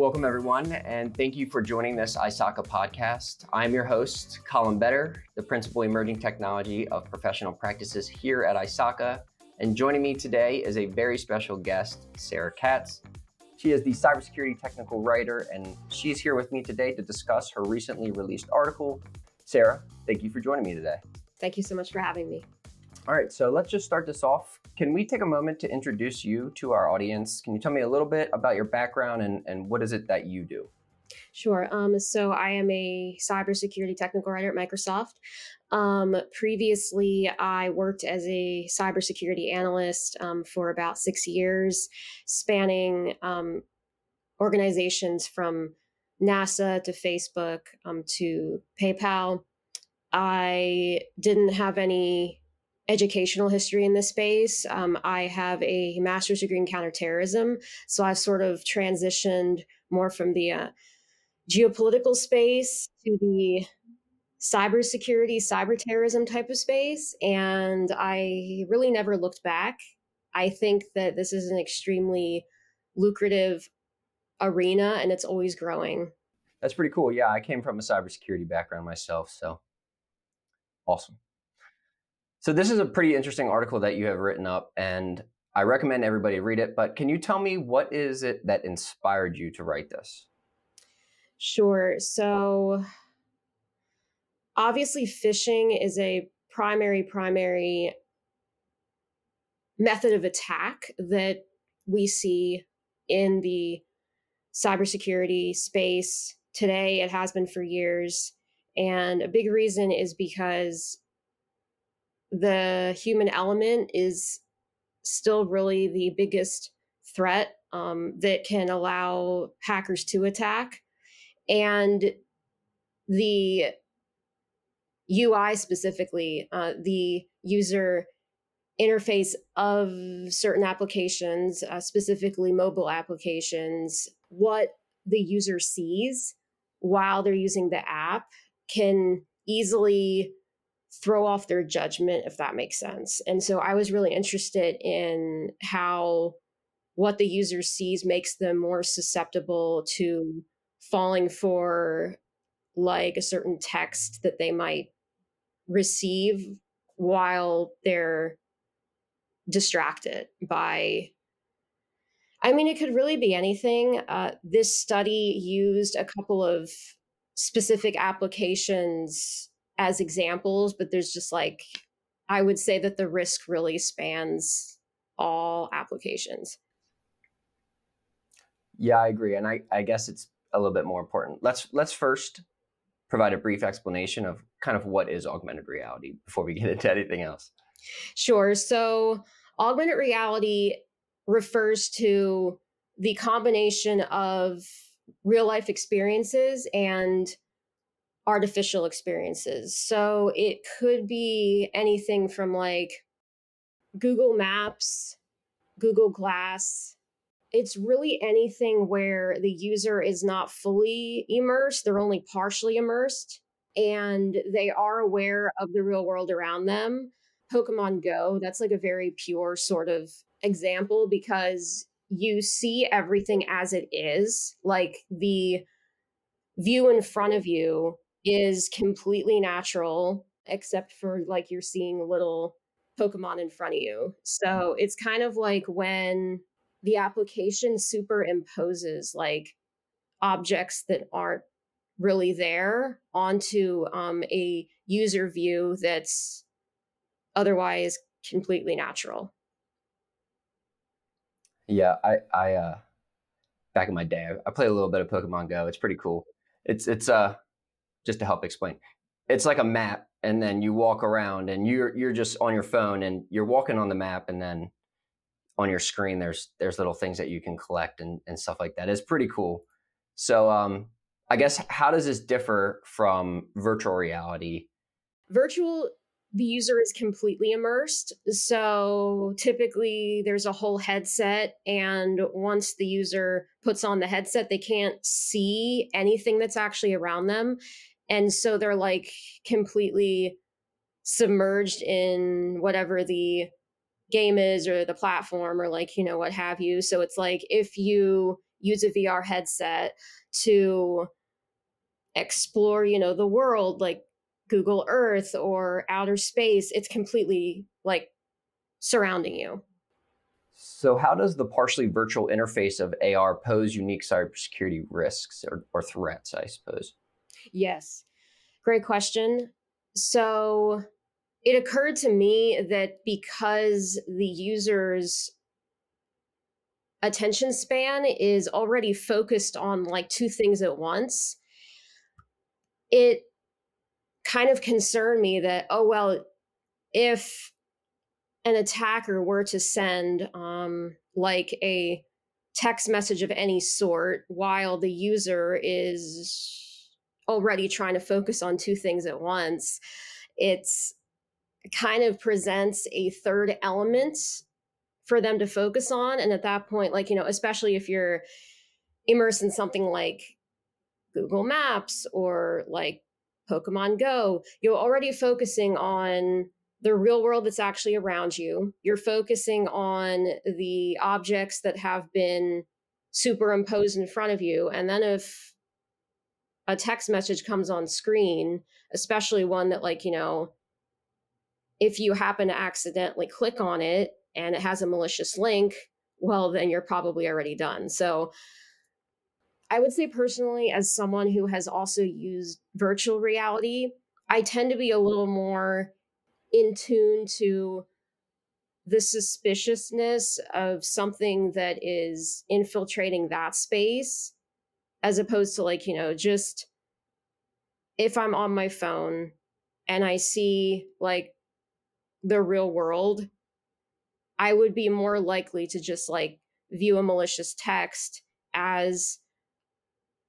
Welcome, everyone, and thank you for joining this ISACA podcast. I'm your host, Collin Beder, the Principal Emerging Technology of Professional Practices here at ISACA. And joining me today is a very special guest, Sarah Katz. She is the cybersecurity technical writer, and she's here with me today to discuss her recently released article. Sarah, thank you for joining me today. Thank you so much for having me. All right, so let's just start this off. Can we take a moment to introduce you to our audience? Can you tell me a little bit about your background and what is it that you do? Sure. So I am a cybersecurity technical writer at Microsoft. Previously, I worked as a cybersecurity analyst for about 6 years, spanning organizations from NASA to Facebook to PayPal. I didn't have any educational history in this space. I have a master's degree in counterterrorism, so I've sort of transitioned more from the geopolitical space to the cybersecurity, cyberterrorism type of space, and I really never looked back. I think that this is an extremely lucrative arena, and it's always growing. That's pretty cool. Yeah, I came from a cybersecurity background myself, so awesome. So this is a pretty interesting article that you have written up, and I recommend everybody read it, but can you tell me what is it that inspired you to write this? Sure. So obviously phishing is a primary method of attack that we see in the cybersecurity space today. It has been for years, and a big reason is because the human element is still really the biggest threat that can allow hackers to attack. And the UI specifically, the user interface of certain applications, specifically mobile applications, what the user sees while they're using the app can easily throw off their judgment, if that makes sense. And so I was really interested in how what the user sees makes them more susceptible to falling for like a certain text that they might receive while they're distracted by, I mean, it could really be anything. This study used a couple of specific applications as examples, but there's just like, I would say that the risk really spans all applications. Yeah, I agree. And I guess it's a little bit more important. Let's first provide a brief explanation of kind of what is augmented reality before we get into anything else. Sure. So augmented reality refers to the combination of real life experiences and artificial experiences. So it could be anything from like Google Maps, Google Glass. It's really anything where the user is not fully immersed, they're only partially immersed, and they are aware of the real world around them. Pokemon Go, that's like a very pure sort of example because you see everything as it is, like the view in front of you is completely natural, except for like you're seeing little Pokemon in front of you. So it's kind of like when the application superimposes like objects that aren't really there onto a user view that's otherwise completely natural. Yeah, I back in my day, I played a little bit of Pokemon Go. It's pretty cool. It's just to help explain, it's like a map, and then you walk around, and you're just on your phone, and you're walking on the map, and then on your screen there's little things that you can collect and stuff like that. It's pretty cool. So I guess how does this differ from virtual reality? Virtual, the user is completely immersed. So typically there's a whole headset, and once the user puts on the headset, they can't see anything that's actually around them. And so they're like completely submerged in whatever the game is or the platform or like, you know, what have you. So it's like if you use a VR headset to explore, you know, the world, like Google Earth or outer space. It's completely like surrounding you. So how does the partially virtual interface of AR pose unique cybersecurity risks or threats, I suppose? Yes, great question. So it occurred to me that because the user's attention span is already focused on like two things at once, it kind of concerned me that, oh, well, if an attacker were to send like a text message of any sort while the user is already trying to focus on two things at once, it's kind of presents a third element for them to focus on. And at that point, like, you know, especially if you're immersed in something like Google Maps or like Pokemon Go, you're already focusing on the real world that's actually around you. You're focusing on the objects that have been superimposed in front of you. And then if a text message comes on screen, especially one that, like, you know, if you happen to accidentally click on it and it has a malicious link, well, then you're probably already done. So I would say personally, as someone who has also used virtual reality, I tend to be a little more in tune to the suspiciousness of something that is infiltrating that space, as opposed to, like, you know, just if I'm on my phone and I see like the real world, I would be more likely to just like view a malicious text as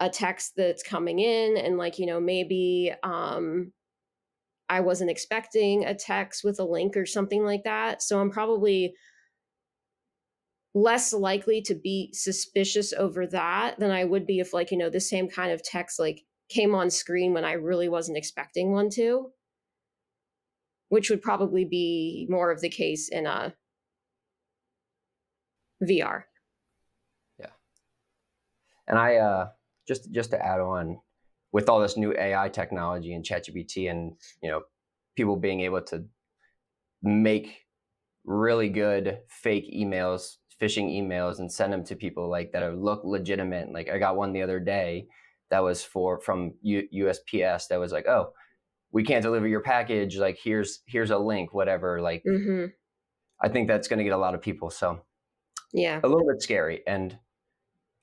a text that's coming in. And like, you know, maybe I wasn't expecting a text with a link or something like that. So I'm probably less likely to be suspicious over that than I would be if, like, you know, the same kind of text like came on screen when I really wasn't expecting one to, which would probably be more of the case in a VR. Yeah. And I, just to add on, with all this new AI technology and ChatGPT and, you know, people being able to make really good fake emails, phishing emails, and send them to people like that are look legitimate. Like I got one the other day that was from USPS that was like, oh, we can't deliver your package. Like, here's a link, whatever. Like, mm-hmm. I think that's going to get a lot of people. So yeah, a little bit scary. And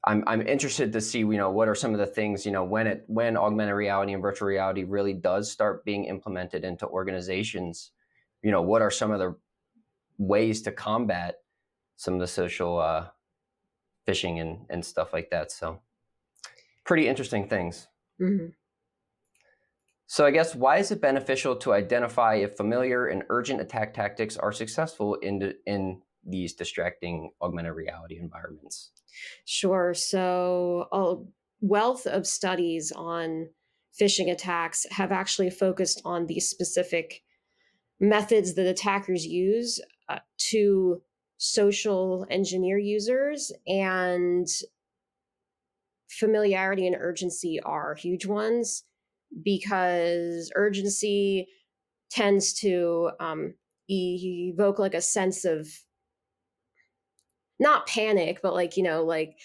I'm interested to see, you know, what are some of the things, you know, when augmented reality and virtual reality really does start being implemented into organizations, you know, what are some of the ways to combat some of the social phishing and stuff like that. So pretty interesting things. Mm-hmm. So I guess, why is it beneficial to identify if familiar and urgent attack tactics are successful in these distracting augmented reality environments? Sure. So a wealth of studies on phishing attacks have actually focused on these specific methods that attackers use to social engineer users, and familiarity and urgency are huge ones, because urgency tends to evoke like a sense of not panic, but like, you know, like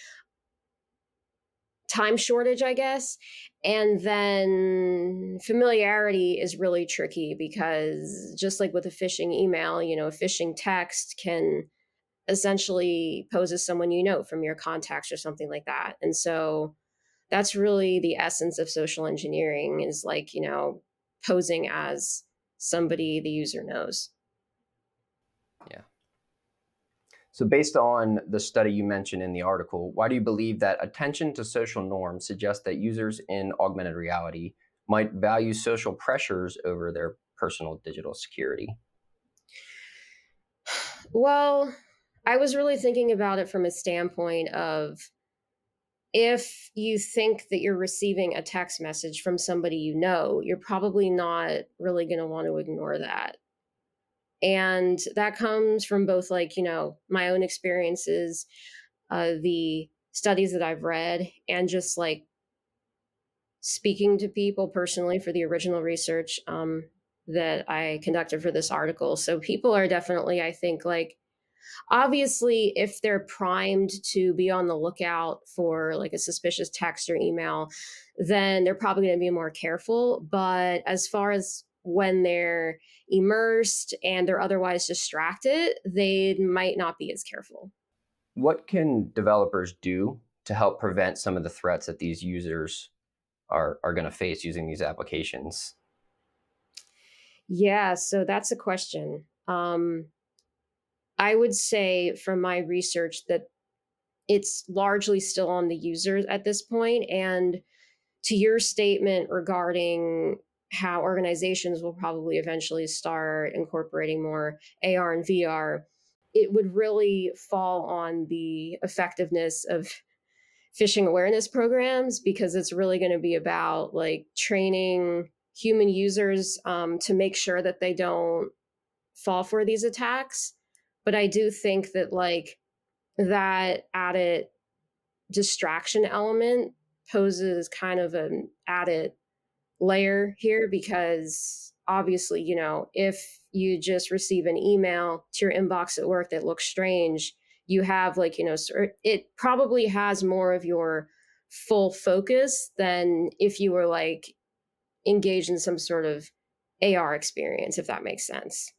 time shortage, I guess. And then familiarity is really tricky, because just like with a phishing email, you know, a phishing text can essentially pose as someone you know from your contacts or something like that. And so that's really the essence of social engineering, is like, you know, posing as somebody the user knows. Yeah. So based on the study you mentioned in the article, why do you believe that attention to social norms suggests that users in augmented reality might value social pressures over their personal digital security? Well, I was really thinking about it from a standpoint of, if you think that you're receiving a text message from somebody you know, you're probably not really going to want to ignore that. And that comes from both, like, you know, my own experiences, the studies that I've read, and just like speaking to people personally for the original research that I conducted for this article. So people are definitely, I think, like, obviously, if they're primed to be on the lookout for like a suspicious text or email, then they're probably going to be more careful. But as far as when they're immersed and they're otherwise distracted, they might not be as careful. What can developers do to help prevent some of the threats that these users are going to face using these applications? Yeah, so that's a question. I would say from my research that it's largely still on the users at this point. And to your statement regarding how organizations will probably eventually start incorporating more AR and VR, it would really fall on the effectiveness of phishing awareness programs, because it's really going to be about like training human users to make sure that they don't fall for these attacks. But I do think that like that added distraction element poses kind of an added layer here, because obviously, you know, if you just receive an email to your inbox at work that looks strange, you have like, you know, it probably has more of your full focus than if you were like engaged in some sort of AR experience, if that makes sense.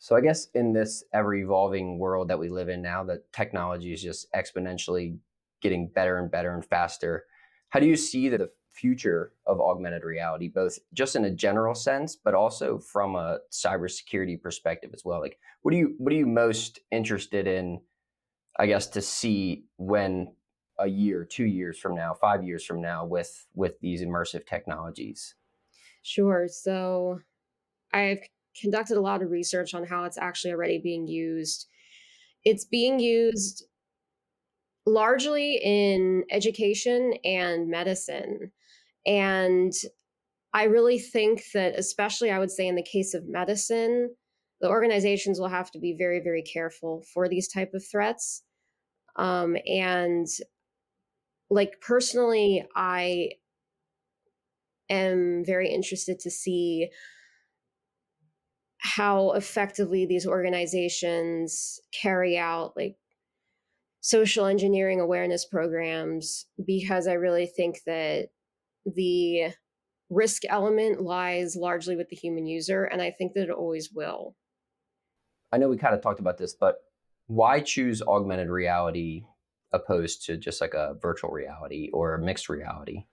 So I guess in this ever-evolving world that we live in now, that technology is just exponentially getting better and better and faster, how do you see the future of augmented reality, both just in a general sense, but also from a cybersecurity perspective as well? Like, what are you most interested in, I guess, to see when a year, 2 years from now, 5 years from now with these immersive technologies? Sure. So I've conducted a lot of research on how it's actually already being used. It's being used largely in education and medicine. And I really think that, especially I would say in the case of medicine, the organizations will have to be very, very careful for these type of threats. And like personally, I am very interested to see how effectively these organizations carry out like social engineering awareness programs, because I really think that the risk element lies largely with the human user, and I think that it always will. I know we kind of talked about this, but why choose augmented reality opposed to just like a virtual reality or mixed reality?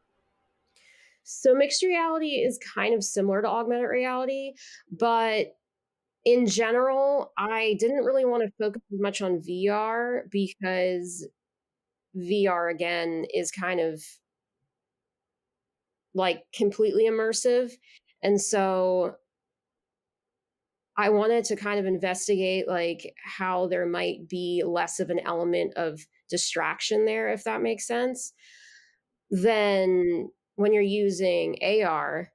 So mixed reality is kind of similar to augmented reality, but in general, I didn't really want to focus much on VR, because VR, again, is kind of like completely immersive. And so I wanted to kind of investigate like how there might be less of an element of distraction there, if that makes sense. Then when you're using AR,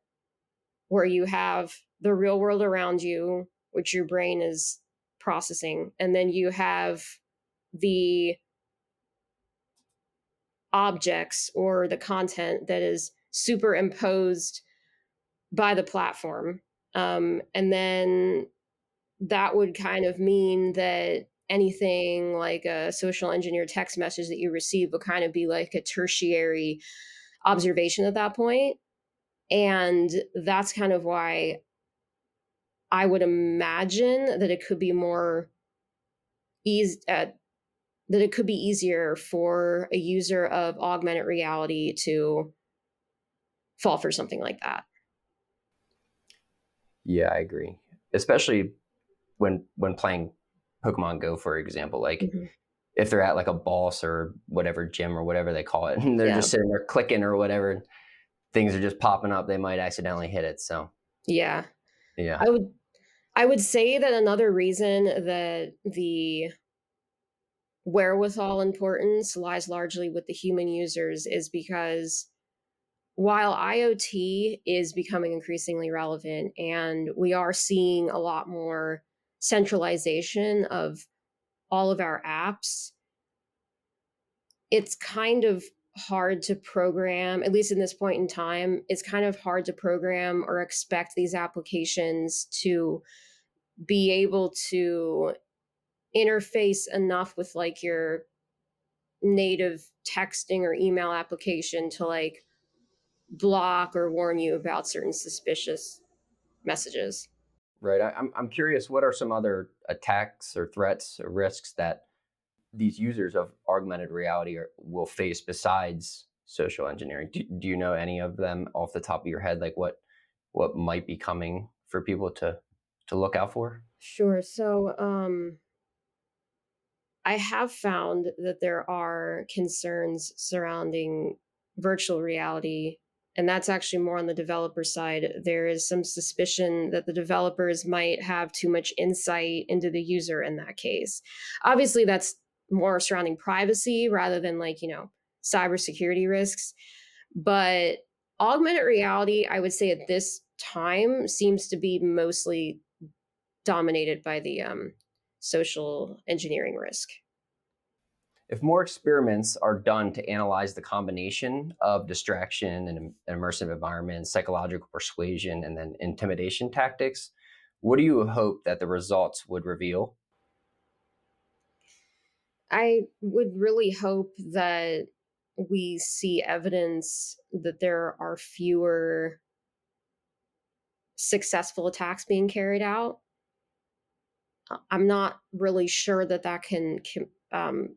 where you have the real world around you, which your brain is processing, and then you have the objects or the content that is superimposed by the platform. And then that would kind of mean that anything like a social engineered text message that you receive will kind of be like a tertiary observation at that point. And that's kind of why I would imagine that it could be easier for a user of augmented reality to fall for something like that. Yeah, I agree. Especially when playing Pokemon Go, for example, like mm-hmm. if they're at like a boss or whatever gym or whatever they call it, and they're just sitting there clicking or whatever, things are just popping up, they might accidentally hit it. So yeah. I would say that another reason that the wherewithal importance lies largely with the human users is because while IoT is becoming increasingly relevant and we are seeing a lot more centralization of all of our apps, it's kind of hard to program, at least in this point in time, it's kind of hard to program or expect these applications to be able to interface enough with like your native texting or email application to like block or warn you about certain suspicious messages. Right. I'm curious, what are some other attacks or threats or risks that these users of augmented reality will face besides social engineering? Do you know any of them off the top of your head, like what might be coming for people to look out for? Sure. So I have found that there are concerns surrounding virtual reality, and that's actually more on the developer side. There is some suspicion that the developers might have too much insight into the user in that case. Obviously, that's more surrounding privacy rather than like, you know, cybersecurity risks. But augmented reality, I would say at this time, seems to be mostly dominated by the social engineering risk. If more experiments are done to analyze the combination of distraction and immersive environments, psychological persuasion, and then intimidation tactics, what do you hope that the results would reveal? I would really hope that we see evidence that there are fewer successful attacks being carried out. I'm not really sure that that can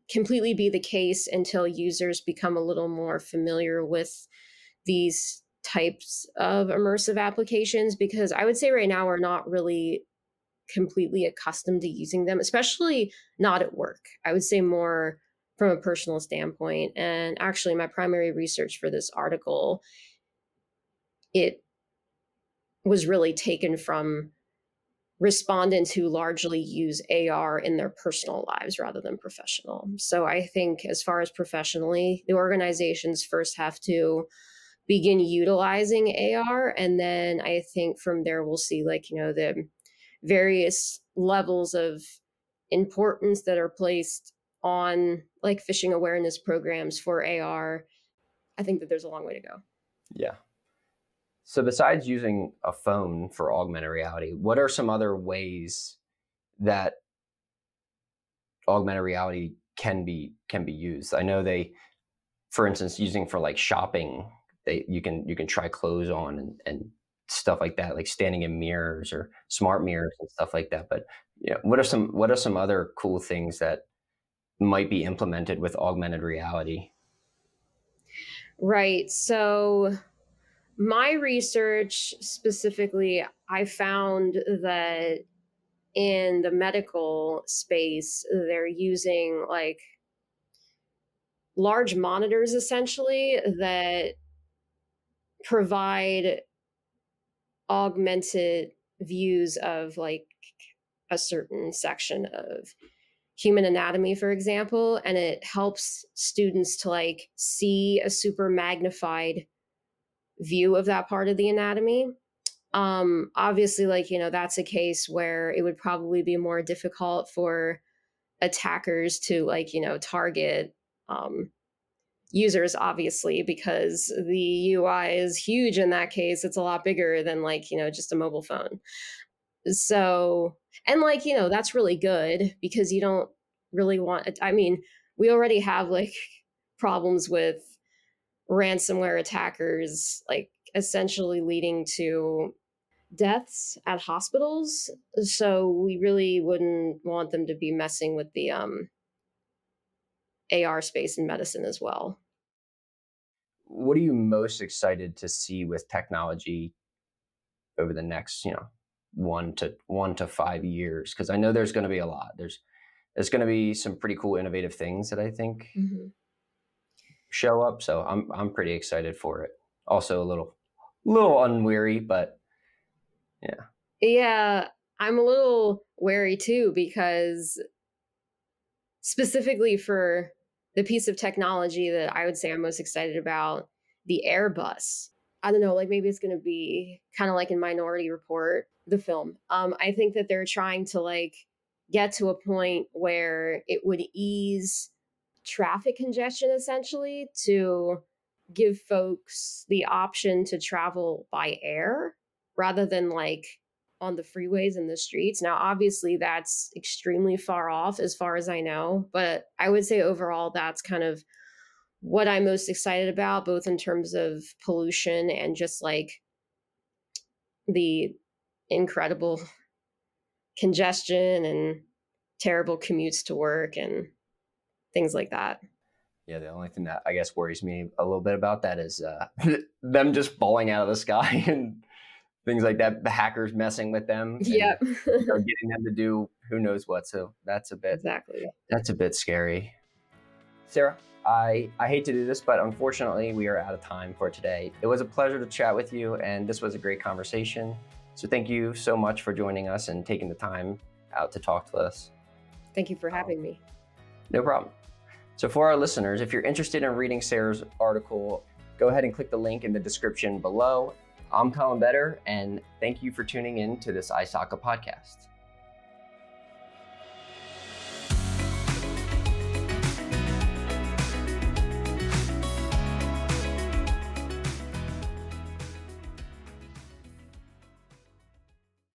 completely be the case until users become a little more familiar with these types of immersive applications, because I would say right now we're not really completely accustomed to using them, especially not at work. I would say more from a personal standpoint. And actually, my primary research for this article, it was really taken from respondents who largely use AR in their personal lives rather than professional. So I think as far as professionally, the organizations first have to begin utilizing AR. And then I think from there, we'll see like, you know, the various levels of importance that are placed on like phishing awareness programs for AR. I think that there's a long way to go. Yeah. So besides using a phone for augmented reality, what are some other ways that augmented reality can be used? I know they, for instance, using for like shopping, you can try clothes on and stuff like that, like standing in mirrors or smart mirrors and stuff like that. But yeah, what are some other cool things that might be implemented with augmented reality? Right. So my research specifically, I found that in the medical space, they're using like large monitors essentially that provide augmented views of like a certain section of human anatomy, for example, and it helps students to like see a super magnified view of that part of the anatomy. Obviously, like, you know, that's a case where it would probably be more difficult for attackers to like, you know, target users, obviously, because the UI is huge in that case. It's a lot bigger than like, you know, just a mobile phone. So, and like, you know, that's really good because you don't really want, I mean, we already have like problems with ransomware attackers, like essentially leading to deaths at hospitals. So we really wouldn't want them to be messing with the AR space in medicine as well. What are you most excited to see with technology over the next, you know, 1 to 5 years? Because I know there's going to be a lot. There's going to be some pretty cool, innovative things that I think show up. So I'm pretty excited for it. Also a little unwary, but yeah. Yeah, I'm a little wary too, because specifically for the piece of technology that I would say I'm most excited about, the Airbus. I don't know, like maybe it's going to be kind of like in Minority Report, the film. I think that they're trying to like get to a point where it would ease traffic congestion, essentially, to give folks the option to travel by air rather than like on the freeways and the streets. Now, obviously, that's extremely far off as far as I know, but I would say overall, that's kind of what I'm most excited about, both in terms of pollution and just like the incredible congestion and terrible commutes to work and things like that. Yeah, the only thing that I guess worries me a little bit about that is them just falling out of the sky and things like that, the hackers messing with them. Yeah. Getting them to do who knows what. So that's a bit scary. Sarah, I hate to do this, but unfortunately we are out of time for today. It was a pleasure to chat with you, and this was a great conversation. So thank you so much for joining us and taking the time out to talk to us. Thank you for having me. No problem. So for our listeners, if you're interested in reading Sarah's article, go ahead and click the link in the description below. I'm Collin Beder, and thank you for tuning in to this ISACA podcast.